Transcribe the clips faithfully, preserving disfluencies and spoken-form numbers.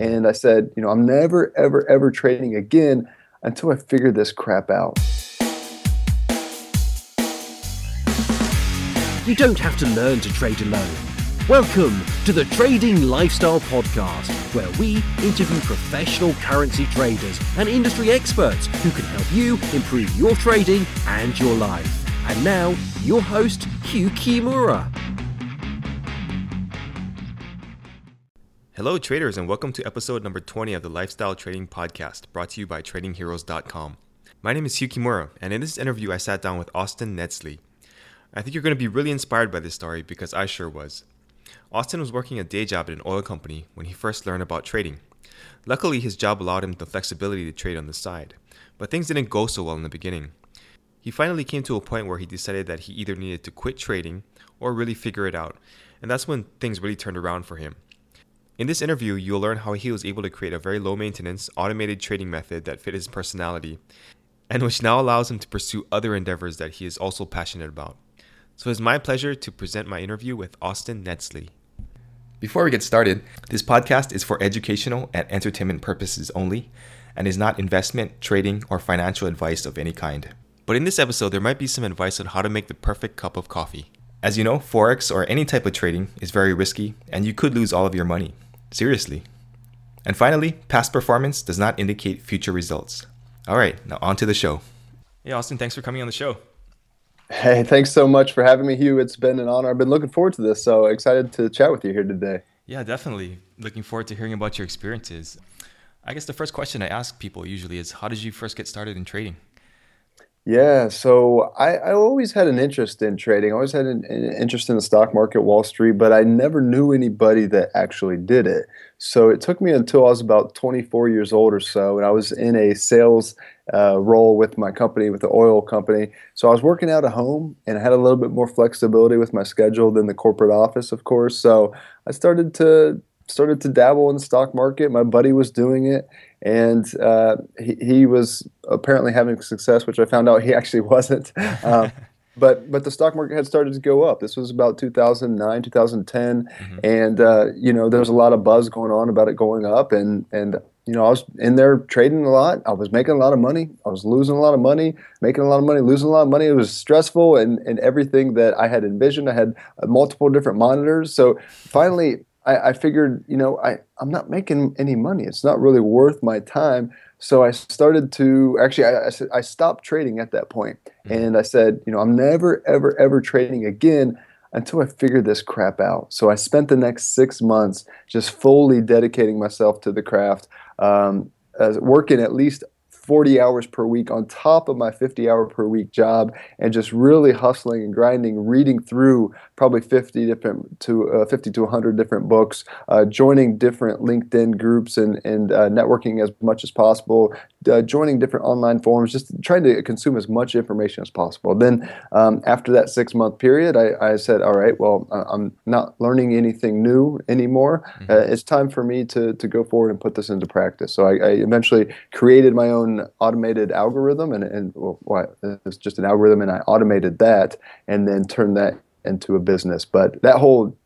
And I said, you know, I'm never, ever, ever trading again until I figure this crap out. You don't have to learn to trade alone. Welcome to the Trading Lifestyle Podcast, where we interview professional currency traders and industry experts who can help you improve your trading and your life. And now, your host, Hugh Kimura. Hello traders, and welcome to episode number twenty of the Lifestyle Trading Podcast, brought to you by Trading Heroes dot com. My name is Hugh Kimura, and in this interview I sat down with Austin Netzley. I think you're going to be really inspired by this story because I sure was. Austin was working a day job at an oil company when he first learned about trading. Luckily, his job allowed him the flexibility to trade on the side, but things didn't go so well in the beginning. He finally came to a point where he decided that he either needed to quit trading or really figure it out, and that's when things really turned around for him. In this interview, you'll learn how he was able to create a very low-maintenance, automated trading method that fit his personality, and which now allows him to pursue other endeavors that he is also passionate about. So it's my pleasure to present my interview with Austin Netzley. Before we get started, this podcast is for educational and entertainment purposes only, and is not investment, trading, or financial advice of any kind. But in this episode, there might be some advice on how to make the perfect cup of coffee. As you know, Forex or any type of trading is very risky, and you could lose all of your money. Seriously. And finally, past performance does not indicate future results. All right, now on to the show. Hey, Austin, thanks for coming on the show. Hey, thanks so much for having me, Hugh. It's been an honor. I've been looking forward to this, so excited to chat with you here today. Yeah, definitely. Looking forward to hearing about your experiences. I guess the first question I ask people usually is, how did you first get started in trading? Yeah, so I, I always had an interest in trading. I always had an, an interest in the stock market, Wall Street, but I never knew anybody that actually did it. So it took me until I was about twenty-four years old or so, and I was in a sales uh, role with my company, with the oil company. So I was working out at home, and I had a little bit more flexibility with my schedule than the corporate office, of course. So I started to started to dabble in the stock market. My buddy was doing it, and uh, he, he was apparently having success, which I found out he actually wasn't. Um, but but the stock market had started to go up. This was about two thousand nine, two thousand ten, mm-hmm. and uh, you know, there was a lot of buzz going on about it going up, and and you know, I was in there trading a lot. I was making a lot of money. I was losing a lot of money, making a lot of money, losing a lot of money. It was stressful, and and everything that I had envisioned. I had multiple different monitors, so finally. I figured, you know, I, I'm not making any money. It's not really worth my time. So I started to, actually, I, I stopped trading at that point. And I said, you know, I'm never, ever, ever trading again until I figure this crap out. So I spent the next six months just fully dedicating myself to the craft, um, as working at least forty hours per week on top of my fifty hour per week job, and just really hustling and grinding, reading through probably fifty different to uh, fifty to one hundred different books, uh, joining different LinkedIn groups and and uh, networking as much as possible, uh, joining different online forums, just trying to consume as much information as possible. Then um, after that six month period, I, I said, all right, well, I'm not learning anything new anymore. Mm-hmm. Uh, it's time for me to to go forward and put this into practice. So I, I eventually created my own automated algorithm, and, and well, it's just an algorithm, and I automated that and then turned that into a business. But that whole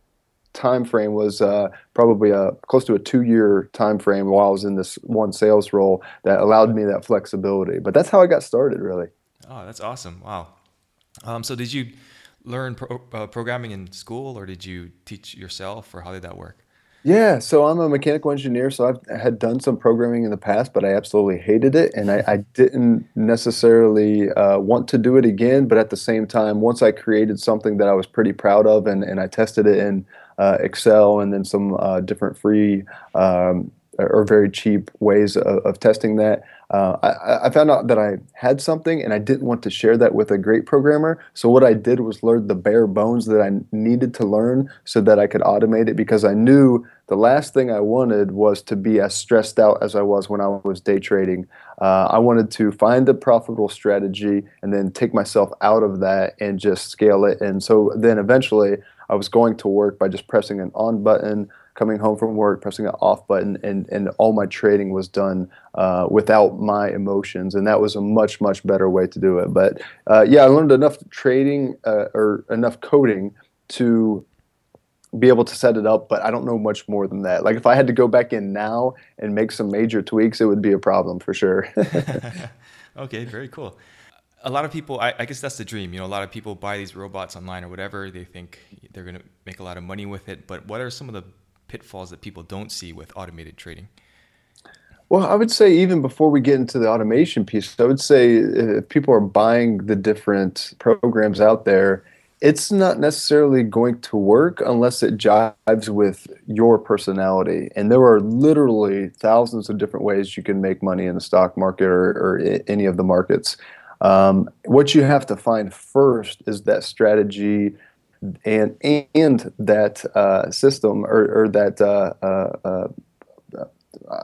time frame was uh, probably a, close to a two-year time frame while I was in this one sales role that allowed me that flexibility. But that's how I got started, really. Oh, that's awesome. Wow. Um, so did you learn pro- uh, programming in school, or did you teach yourself, or how did that work? Yeah, so I'm a mechanical engineer, so I've, I had done some programming in the past, but I absolutely hated it, and I, I didn't necessarily uh, want to do it again. But at the same time, once I created something that I was pretty proud of, and, and I tested it in uh, Excel and then some uh, different free um, or very cheap ways of, of testing that, Uh, I, I found out that I had something, and I didn't want to share that with a great programmer. So what I did was learn the bare bones that I needed to learn so that I could automate it, because I knew the last thing I wanted was to be as stressed out as I was when I was day trading. Uh, I wanted to find a profitable strategy and then take myself out of that and just scale it. And so then eventually I was going to work by just pressing an on button, coming home from work, pressing an off button, and, and all my trading was done uh, without my emotions. And that was a much, much better way to do it. But uh, yeah, I learned enough trading uh, or enough coding to be able to set it up, but I don't know much more than that. Like if I had to go back in now and make some major tweaks, it would be a problem for sure. Okay, very cool. A lot of people, I, I guess that's the dream. You know, a lot of people buy these robots online or whatever. They think they're going to make a lot of money with it. But what are some of the pitfalls that people don't see with automated trading? Well, I would say even before we get into the automation piece, I would say if people are buying the different programs out there, it's not necessarily going to work unless it jives with your personality. And there are literally thousands of different ways you can make money in the stock market or, or any of the markets. Um, what you have to find first is that strategy and and that uh, system or, or that uh, uh, uh,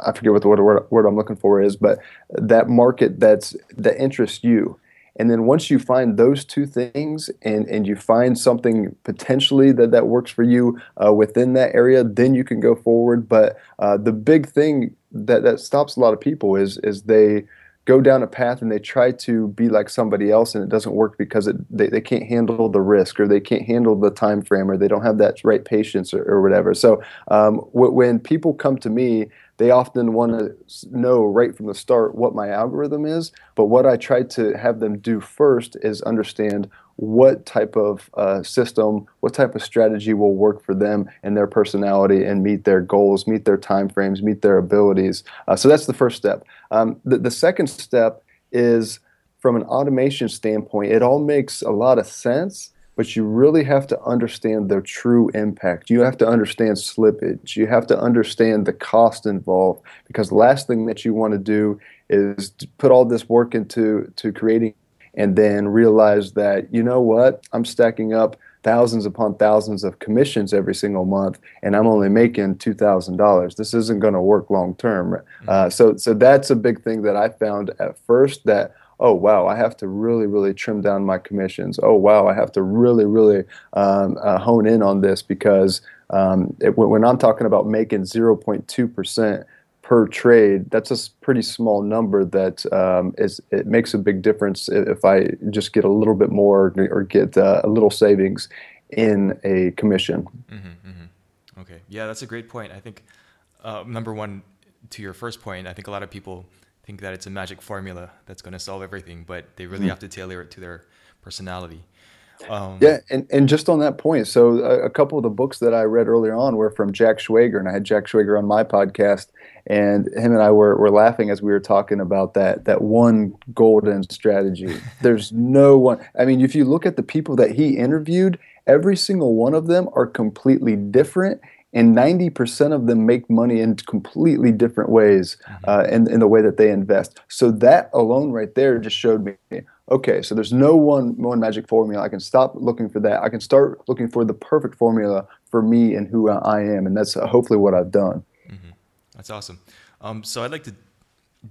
I forget what the word, word I'm looking for is, but that market that's that interests you. And then once you find those two things and, and you find something potentially that, that works for you uh, within that area, then you can go forward. But uh, the big thing that, that stops a lot of people is is they go down a path and they try to be like somebody else and it doesn't work because it, they, they can't handle the risk or they can't handle the time frame or they don't have that right patience or, or whatever. So um, w- when people come to me, they often want to know right from the start what my algorithm is, but what I try to have them do first is understand what type of uh, system, what type of strategy will work for them and their personality and meet their goals, meet their time frames, meet their abilities. Uh, so that's the first step. Um, the, the second step is from an automation standpoint, it all makes a lot of sense, but you really have to understand their true impact. You have to understand slippage. You have to understand the cost involved, because the last thing that you want to do is to put all this work into to creating and then realize that, you know what, I'm stacking up thousands upon thousands of commissions every single month, and I'm only making two thousand dollars. This isn't going to work long term. Mm-hmm. Uh, so, so that's a big thing that I found at first, that oh, wow, I have to really, really trim down my commissions. Oh, wow, I have to really, really um, uh, hone in on this, because um, it, when I'm talking about making zero point two percent per trade, that's a pretty small number that um, is, it makes a big difference if I just get a little bit more or get uh, a little savings in a commission. Mm-hmm, mm-hmm. Okay, yeah, that's a great point. I think, uh, number one, to your first point, I think a lot of people think that it's a magic formula that's going to solve everything, but they really mm-hmm. have to tailor it to their personality. Um, yeah, and, and just on that point, so a, a couple of the books that I read earlier on were from Jack Schwager, and I had Jack Schwager on my podcast, and him and I were, were laughing as we were talking about that that one golden strategy. There's no one. I mean, if you look at the people that he interviewed, every single one of them are completely different, and ninety percent of them make money in completely different ways uh, in, in the way that they invest. So that alone right there just showed me, okay, so there's no one, one magic formula. I can stop looking for that. I can start looking for the perfect formula for me and who I am, and that's hopefully what I've done. Mm-hmm. That's awesome. Um, so I'd like to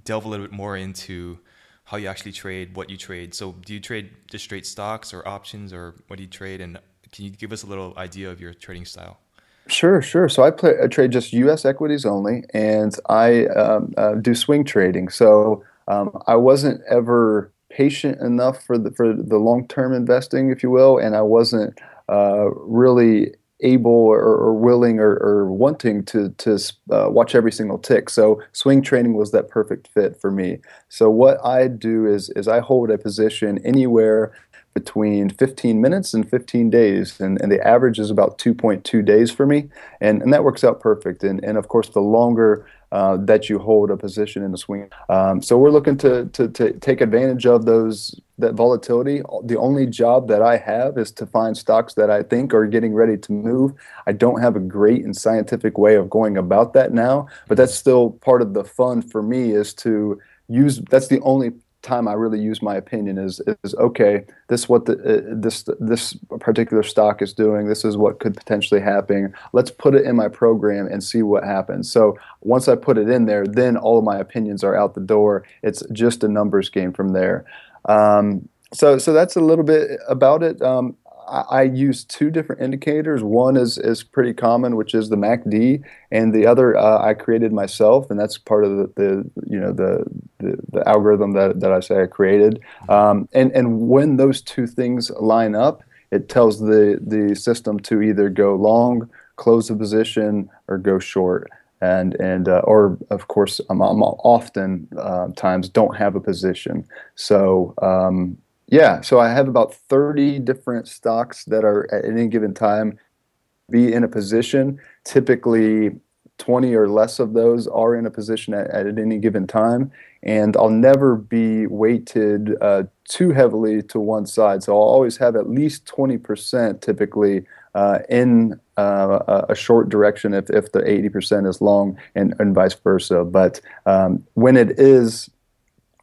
delve a little bit more into how you actually trade, what you trade. So do you trade just straight stocks or options, or what do you trade? And can you give us a little idea of your trading style? Sure, sure. So I, play, I trade just U S equities only, and I um, uh, do swing trading. So um, I wasn't ever patient enough for the for the long-term investing, if you will, and I wasn't uh, really able or, or willing or, or wanting to to uh, watch every single tick. So swing trading was that perfect fit for me. So what I do is is I hold a position anywhere between fifteen minutes and fifteen days, and, and the average is about two point two days for me, and, and that works out perfect. And, and of course, the longer uh, that you hold a position in the swing, um, so we're looking to, to to take advantage of those that volatility. The only job that I have is to find stocks that I think are getting ready to move. I don't have a great and scientific way of going about that now, but that's still part of the fun for me, is to use. That's the only time I really use my opinion is is okay, this is what the uh, this this particular stock is doing, this is what could potentially happen, let's put it in my program and see what happens. So once I put it in there, then all of my opinions are out the door. It's just a numbers game from there. Um, so so that's a little bit about it. Um, I, I use two different indicators. One is is pretty common, which is the M A C D, and the other uh, I created myself, and that's part of the, the you know the The, the algorithm that, that I say I created. Um, and, and when those two things line up, it tells the, the system to either go long, close a position or go short. And and uh, or of course, I'm, I'm often uh, times don't have a position. So um, yeah, so I have about thirty different stocks that are at any given time be in a position. Typically, twenty or less of those are in a position at, at any given time, and I'll never be weighted uh, too heavily to one side. So I'll always have at least twenty percent typically uh, in. Uh, a short direction if, if the eighty percent is long, and, and vice versa. But um, when it is,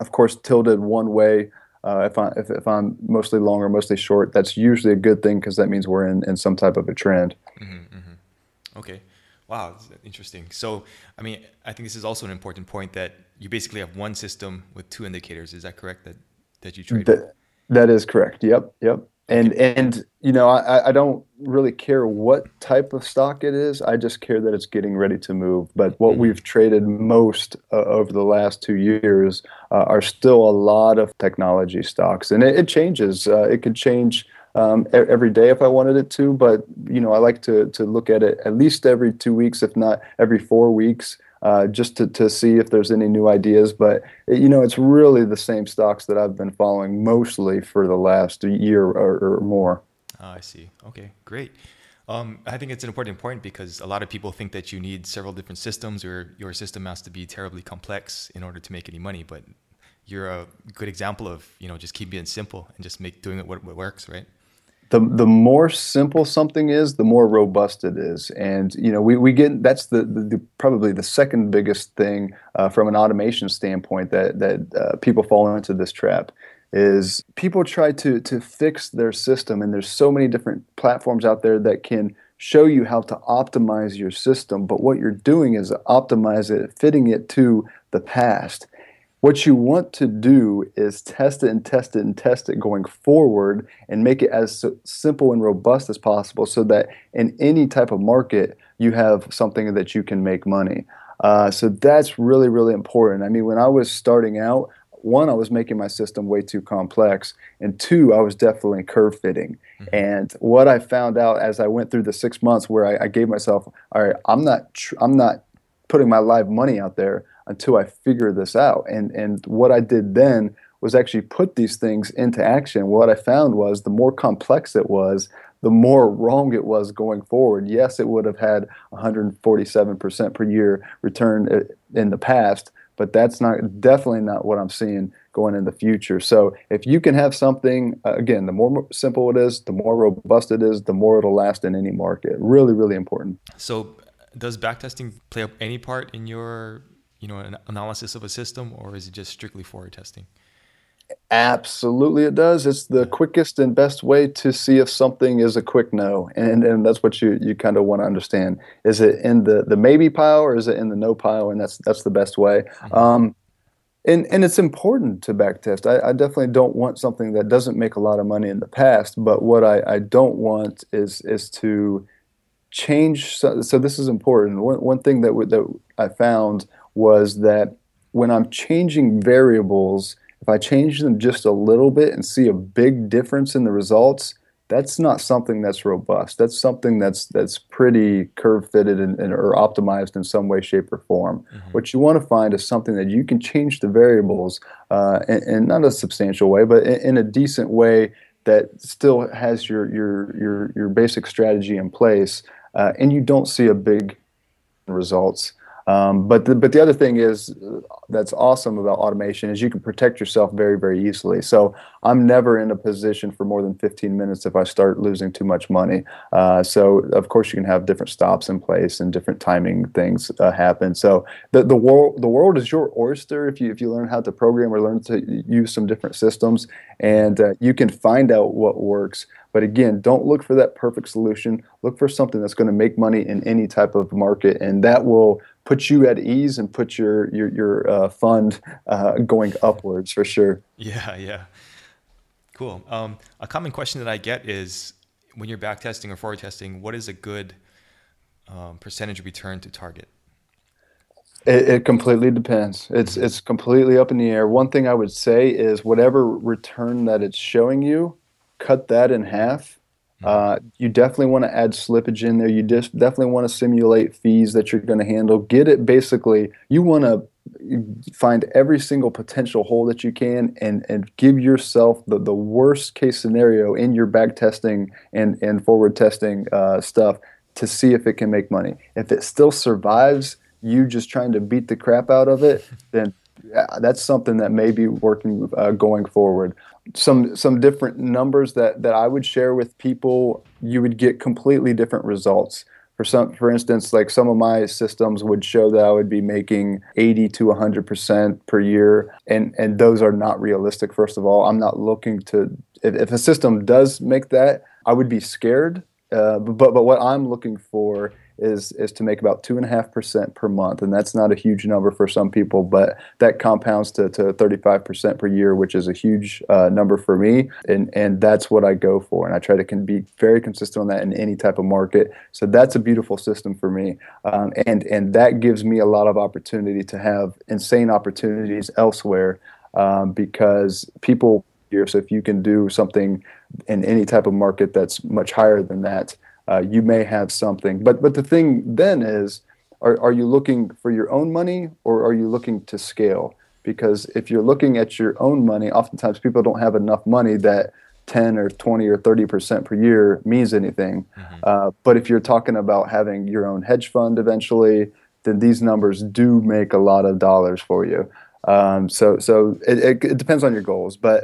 of course, tilted one way, uh, if, I, if, if I'm mostly long or mostly short, that's usually a good thing because that means we're in, in some type of a trend. Mm-hmm, mm-hmm. Okay. Wow, interesting. So, I mean, I think this is also an important point that you basically have one system with two indicators. Is that correct, that, that you trade? That, that is correct. Yep, yep. And, and you know, I, I don't really care what type of stock it is. I just care that it's getting ready to move. But what we've traded most uh, over the last two years uh, are still a lot of technology stocks. And it, it changes. Uh, it could change um, every day if I wanted it to. But, you know, I like to, to look at it at least every two weeks, if not every four weeks. Uh, just to, to see if there's any new ideas. But, you know, it's really the same stocks that I've been following mostly for the last year or, or more. Oh, I see. Okay, great. Um, I think it's an important point because a lot of people think that you need several different systems or your system has to be terribly complex in order to make any money. But you're a good example of, you know, just keeping it simple and just make doing it what, what works, right? The the more simple something is, the more robust it is. And, you know, we, we get that's the, the, the probably the second biggest thing uh, from an automation standpoint that, that uh, people fall into this trap is people try to, to fix their system. And there's so many different platforms out there that can show you how to optimize your system. But what you're doing is optimize it, fitting it to the past. What you want to do is test it and test it and test it going forward and make it as simple and robust as possible so that in any type of market, you have something that you can make money. Uh, so that's really, really important. I mean, when I was starting out, one, I was making my system way too complex, and two, I was definitely curve fitting. Mm-hmm. And what I found out as I went through the six months where I, I gave myself, all right, I'm not, tr- I'm not putting my live money out there until I figure this out. And and what I did then was actually put these things into action. What I found was the more complex it was, the more wrong it was going forward. Yes, it would have had one hundred forty-seven percent per year return in the past, but that's not definitely not what I'm seeing going in the future. So if you can have something, again, the more simple it is, the more robust it is, the more it'll last in any market. Really, really important. So does backtesting play any part in your you know, an analysis of a system, or is it just strictly forward testing? Absolutely, it does. It's the quickest and best way to see if something is a quick no, and and that's what you, you kind of want to understand. Is it in the, the maybe pile or is it in the no pile? And that's that's the best way. Mm-hmm. Um, and and it's important to backtest. I, I definitely don't want something that doesn't make a lot of money in the past, but what I, I don't want is is to change. So, so this is important. One one thing that we, that I found. Was that when I'm changing variables, if I change them just a little bit and see a big difference in the results, that's not something that's robust. That's something that's that's pretty curve-fitted and, and or optimized in some way, shape, or form. Mm-hmm. What you want to find is something that you can change the variables uh, in, in not a substantial way, but in, in a decent way that still has your your your, your basic strategy in place, uh, and you don't see a big results. Um, but the, but the other thing is that's awesome about automation is you can protect yourself very, very easily. So I'm never in a position for more than fifteen minutes if I start losing too much money. Uh, so, of course, you can have different stops in place and different timing things uh, happen. So the, the, wor- the world is your oyster if you if you learn how to program or learn to use some different systems. And uh, you can find out what works. But again, don't look for that perfect solution. Look for something that's going to make money in any type of market, and that will put you at ease and put your your your uh, fund uh, going upwards for sure. Yeah, yeah, cool. Um, a common question that I get is when you're back testing or forward testing, what is a good um, percentage of return to target? It, it completely depends. It's it's completely up in the air. One thing I would say is whatever return that it's showing you, cut that in half Uh, you definitely want to add slippage in there. You dis- definitely want to simulate fees that you're going to handle. Get it basically, you want to find every single potential hole that you can and, and give yourself the, the worst case scenario in your back testing and, and forward testing uh, stuff to see if it can make money. If it still survives you just trying to beat the crap out of it, then that's something that may be working uh, going forward. Some some different numbers that, that I would share with people, you would get completely different results. For some, for instance, like some of my systems would show that I would be making eighty to one hundred percent per year, and, and those are not realistic, first of all. I'm not looking to – if if a system does make that, I would be scared. Uh, but but what I'm looking for is is to make about two point five percent per month, and that's not a huge number for some people, but that compounds to, to thirty-five percent per year, which is a huge uh, number for me, and, and that's what I go for, and I try to can be very consistent on that in any type of market. So that's a beautiful system for me, um, and, and that gives me a lot of opportunity to have insane opportunities elsewhere um, because people here, so if you can do something in any type of market that's much higher than that, Uh, you may have something. But but the thing then is, are, are you looking for your own money or are you looking to scale? Because if you're looking at your own money, oftentimes people don't have enough money that ten or twenty or thirty percent per year means anything. Mm-hmm. Uh, but if you're talking about having your own hedge fund eventually, then these numbers do make a lot of dollars for you. Um, so so it, it, it depends on your goals. But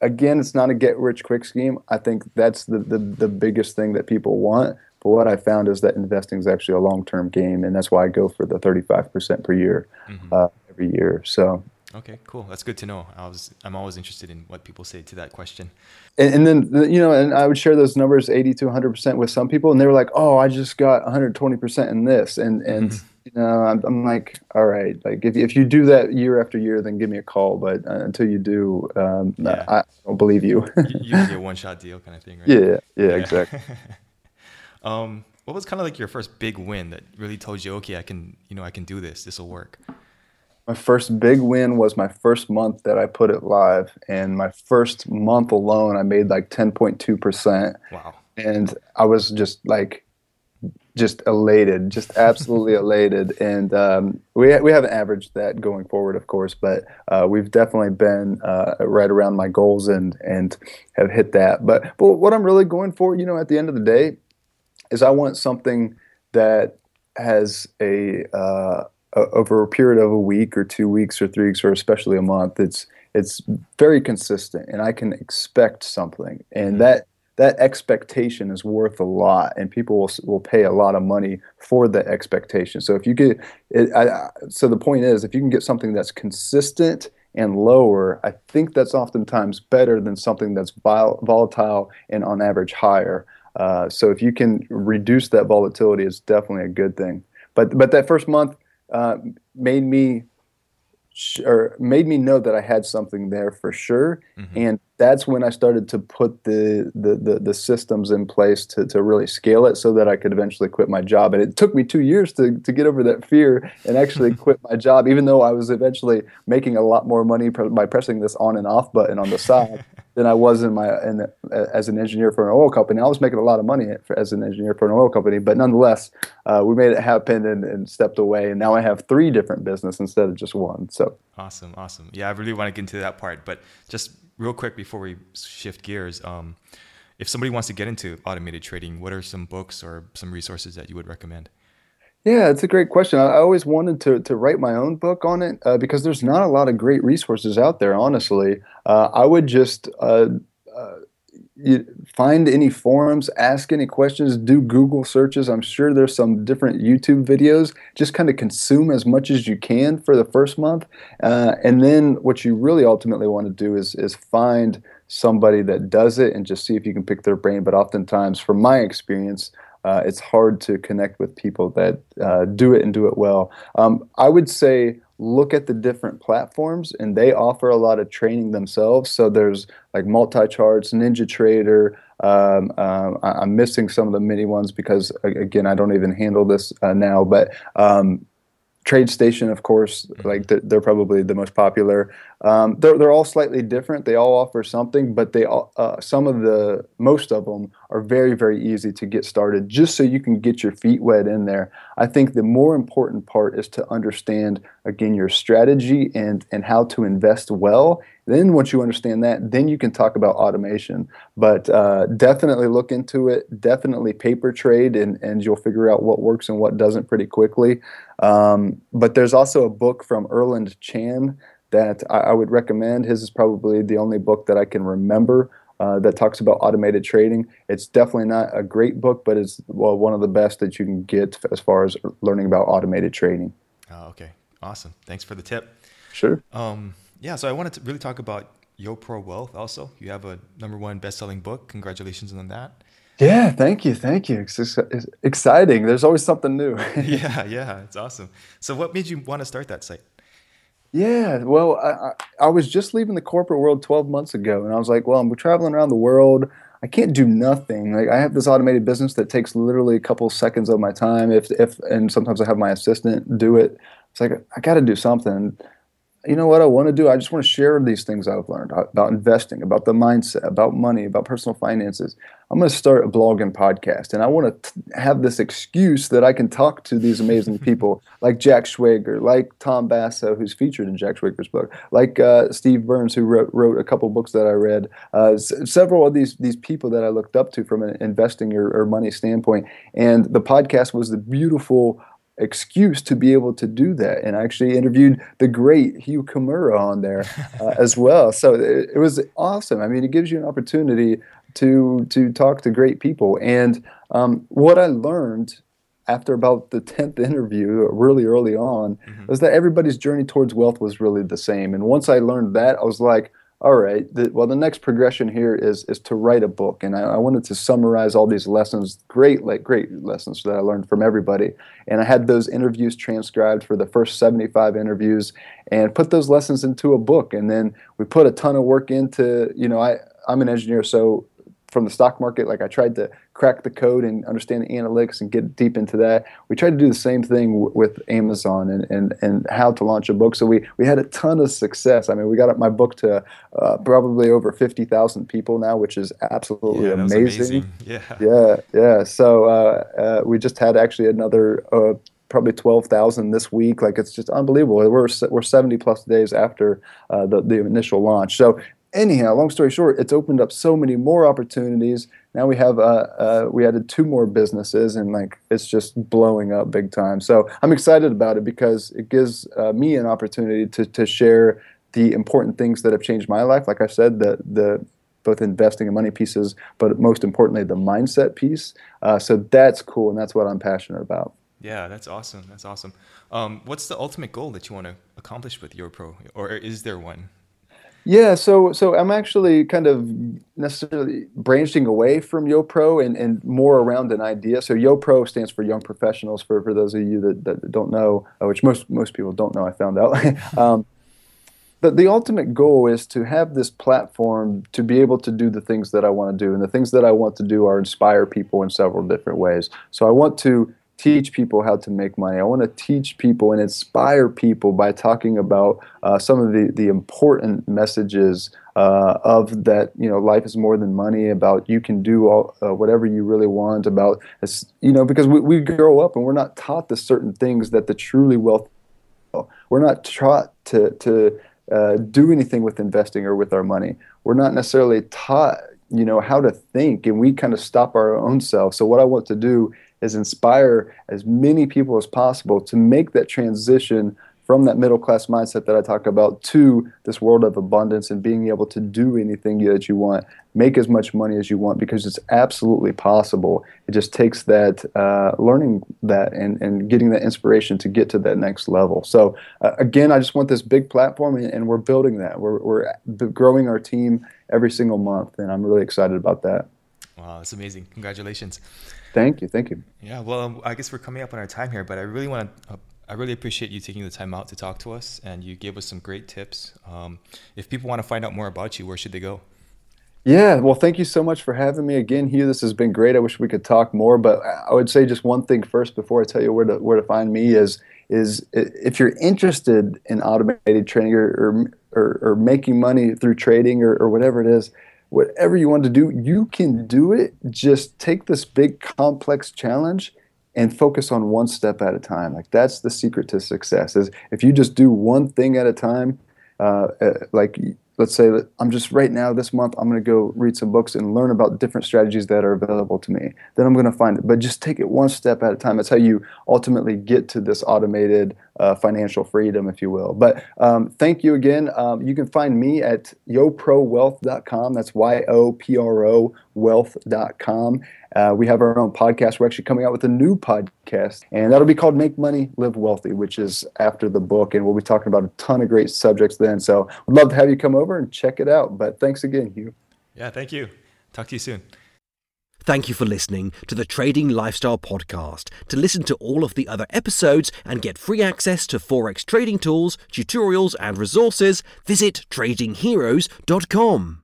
again, it's not a get-rich-quick scheme. I think that's the, the, the biggest thing that people want. But what I found is that investing is actually a long-term game, and that's why I go for the thirty-five percent per year mm-hmm. uh, every year. So okay, cool. That's good to know. I was, I'm always interested in what people say to that question. And, and then, you know, and I would share those numbers eighty to one hundred percent with some people, and they were like, oh, I just got one hundred twenty percent in this. And, and mm-hmm. you know, I'm, I'm like, all right, like if if you do that year after year, then give me a call. But uh, until you do, um, yeah. I, I don't believe you. Usually a one-shot deal kind of thing, right? Yeah, yeah, yeah. Exactly. um, what was kind of like your first big win that really told you, okay, I can, you know, I can do this. This will work. My first big win was my first month that I put it live, and my first month alone, I made like ten point two percent. Wow! And I was just like. Just elated, just absolutely elated, and um, we we haven't averaged that going forward, of course, but uh, we've definitely been uh, right around my goals and and have hit that. But but what I'm really going for, you know, at the end of the day, is I want something that has a, uh, a over a period of a week or two weeks or three weeks or especially a month. It's it's very consistent, and I can expect something, and that. That expectation is worth a lot, and people will will pay a lot of money for the expectation. So if you get, it, I, so the point is, if you can get something that's consistent and lower, I think that's oftentimes better than something that's vol- volatile and on average higher. Uh, so if you can reduce that volatility, it's definitely a good thing. But but that first month uh, made me. Or made me know that I had something there for sure, mm-hmm. and that's when I started to put the the, the, the systems in place to, to really scale it so that I could eventually quit my job. And it took me two years to, to get over that fear and actually quit my job, even though I was eventually making a lot more money pr- by pressing this on and off button on the side than I was in my in the, as an engineer for an oil company. I was making a lot of money for, as an engineer for an oil company, but nonetheless, uh, we made it happen and, and stepped away, and now I have three different businesses instead of just one. So. Awesome. Awesome. Yeah. I really want to get into that part, but just real quick before we shift gears, um, if somebody wants to get into automated trading, what are some books or some resources that you would recommend? Yeah, it's a great question. I always wanted to to write my own book on it uh, because there's not a lot of great resources out there. Honestly, uh, I would just, uh, uh, You find any forums, ask any questions, do Google searches. I'm sure there's some different YouTube videos. Just kind of consume as much as you can for the first month. Uh, and then what you really ultimately want to do is is find somebody that does it and just see if you can pick their brain. But oftentimes, from my experience, uh, it's hard to connect with people that uh, do it and do it well. Um, I would say look at the different platforms, and they offer a lot of training themselves. So there's like MultiCharts, NinjaTrader. Um, um, I- I'm missing some of the mini ones because, again, I don't even handle this uh, now. But um, TradeStation, of course, like th- they're probably the most popular. Um, they're they're all slightly different. They all offer something, but they all, uh, some of the most of them are very very easy to get started. Just so you can get your feet wet in there. I think the more important part is to understand again your strategy and and how to invest well. Then once you understand that, then you can talk about automation. But uh, definitely look into it. Definitely paper trade, and and you'll figure out what works and what doesn't pretty quickly. Um, but there's also a book from Erland Chan that I, I would recommend. His is probably the only book that I can remember uh, that talks about automated trading. It's definitely not a great book, but it's well, one of the best that you can get as far as learning about automated trading. Oh, okay. Awesome. Thanks for the tip. Sure. Um, yeah, so I wanted to really talk about YoPro Wealth also. You have a number one best-selling book. Congratulations on that. Yeah, thank you, thank you. It's, it's exciting. There's always something new. yeah, yeah, it's awesome. So what made you want to start that site? Yeah, well, I, I was just leaving the corporate world twelve months ago, and I was like, well, I'm traveling around the world. I can't do nothing. Like I have this automated business that takes literally a couple seconds of my time, if if and sometimes I have my assistant do it. It's like, I got to do something. You know what I want to do? I just want to share these things I've learned about investing, about the mindset, about money, about personal finances. I'm going to start a blog and podcast, and I want to t- have this excuse that I can talk to these amazing people like Jack Schwager, like Tom Basso, who's featured in Jack Schwager's book, like uh, Steve Burns, who wrote, wrote a couple books that I read, uh, s- several of these these people that I looked up to from an investing or, or money standpoint. And the podcast was the beautiful excuse to be able to do that, and I actually interviewed the great Hugh Kimura on there uh, as well. So it, it was awesome. I mean, it gives you an opportunity to to talk to great people. And um, what I learned after about the tenth interview, really early on, mm-hmm. was that everybody's journey towards wealth was really the same. And once I learned that, I was like, all right, the, well, the next progression here is is to write a book. And I, I wanted to summarize all these lessons, great like great lessons that I learned from everybody. And I had those interviews transcribed for the first seventy-five interviews and put those lessons into a book. And then we put a ton of work into, you know, I, I'm an engineer, so from the stock market, like I tried to crack the code and understand the analytics and get deep into that. We tried to do the same thing w- with Amazon and, and, and how to launch a book. So we, we had a ton of success. I mean, we got my book to uh, probably over fifty thousand people now, which is absolutely yeah, that amazing. Was amazing. Yeah, yeah, yeah. So uh, uh, we just had actually another uh, probably twelve thousand this week. Like it's just unbelievable. We're we're seventy plus days after uh, the the initial launch. So. Anyhow, long story short, it's opened up so many more opportunities. Now we have uh, uh, we added two more businesses, and like it's just blowing up big time. So I'm excited about it because it gives uh, me an opportunity to to share the important things that have changed my life. Like I said, the the both investing and money pieces, but most importantly, the mindset piece. Uh, so that's cool, and that's what I'm passionate about. Yeah, that's awesome. That's awesome. Um, what's the ultimate goal that you want to accomplish with YoPro, or is there one? Yeah, so so I'm actually kind of necessarily branching away from YoPro and, and more around an idea. So YoPro stands for Young Professionals, for, for those of you that, that don't know, which most, most people don't know, I found out. um, but the ultimate goal is to have this platform to be able to do the things that I want to do. And the things that I want to do are inspire people in several different ways. So I want to teach people how to make money. I want to teach people and inspire people by talking about uh, some of the, the important messages uh, of that, you know, life is more than money, about you can do all, uh, whatever you really want, about, you know, because we, we grow up and we're not taught the certain things that the truly wealthy are. We're not taught to, to uh, do anything with investing or with our money. We're not necessarily taught, you know, how to think, and we kind of stop our own selves. So what I want to do is inspire as many people as possible to make that transition from that middle-class mindset that I talk about to this world of abundance and being able to do anything that you want, make as much money as you want, because it's absolutely possible. It just takes that uh, learning that and, and getting that inspiration to get to that next level. So uh, again, I just want this big platform, and, and we're building that. We're, we're growing our team every single month, and I'm really excited about that. Wow, that's amazing. Congratulations. Thank you. Thank you. Yeah. Well, um, I guess we're coming up on our time here, but I really want to, uh, I really appreciate you taking the time out to talk to us, and you gave us some great tips. Um, if people want to find out more about you, where should they go? Yeah. Well, thank you so much for having me again, Hugh. This has been great. I wish we could talk more, but I would say just one thing first before I tell you where to, where to find me is is if you're interested in automated trading or or, or, or making money through trading or, or whatever it is, whatever you want to do, you can do it. Just take this big complex challenge and focus on one step at a time. Like, that's the secret to success, is if you just do one thing at a time. Uh, like, let's say that I'm just right now this month I'm going to go read some books and learn about different strategies that are available to me. Then I'm going to find it. But just take it one step at a time. That's how you ultimately get to this automated uh, financial freedom, if you will. But um, thank you again. Um, you can find me at yo pro wealth dot com. That's Y O P R O wealth dot com. Uh, we have our own podcast. We're actually coming out with a new podcast, and that'll be called Make Money, Live Wealthy, which is after the book, and we'll be talking about a ton of great subjects then. So we'd love to have you come over and check it out. But thanks again, Hugh. Yeah, thank you. Talk to you soon. Thank you for listening to the Trading Lifestyle Podcast. To listen to all of the other episodes and get free access to Forex trading tools, tutorials, and resources, visit trading heroes dot com.